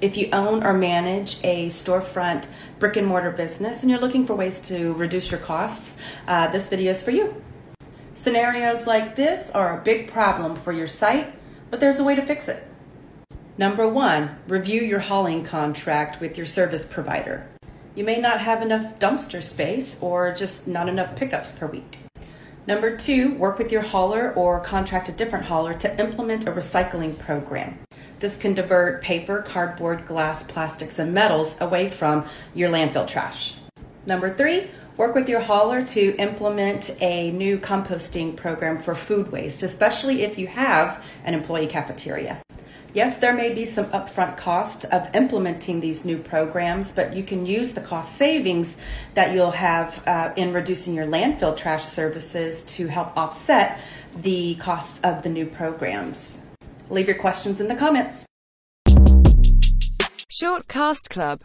If you own or manage a storefront brick and mortar business and you're looking for ways to reduce your costs, this video is for you. Scenarios like this are a big problem for your site, but there's a way to fix it. Number one, review your hauling contract with your service provider. You may not have enough dumpster space or just not enough pickups per week. Number two, work with your hauler or contract a different hauler to implement a recycling program. This can divert paper, cardboard, glass, plastics, and metals away from your landfill trash. Number three, work with your hauler to implement a new composting program for food waste, especially if you have an employee cafeteria. Yes, there may be some upfront cost of implementing these new programs, but you can use the cost savings that you'll have in reducing your landfill trash services to help offset the costs of the new programs. Leave your questions in the comments. Short Cast Club.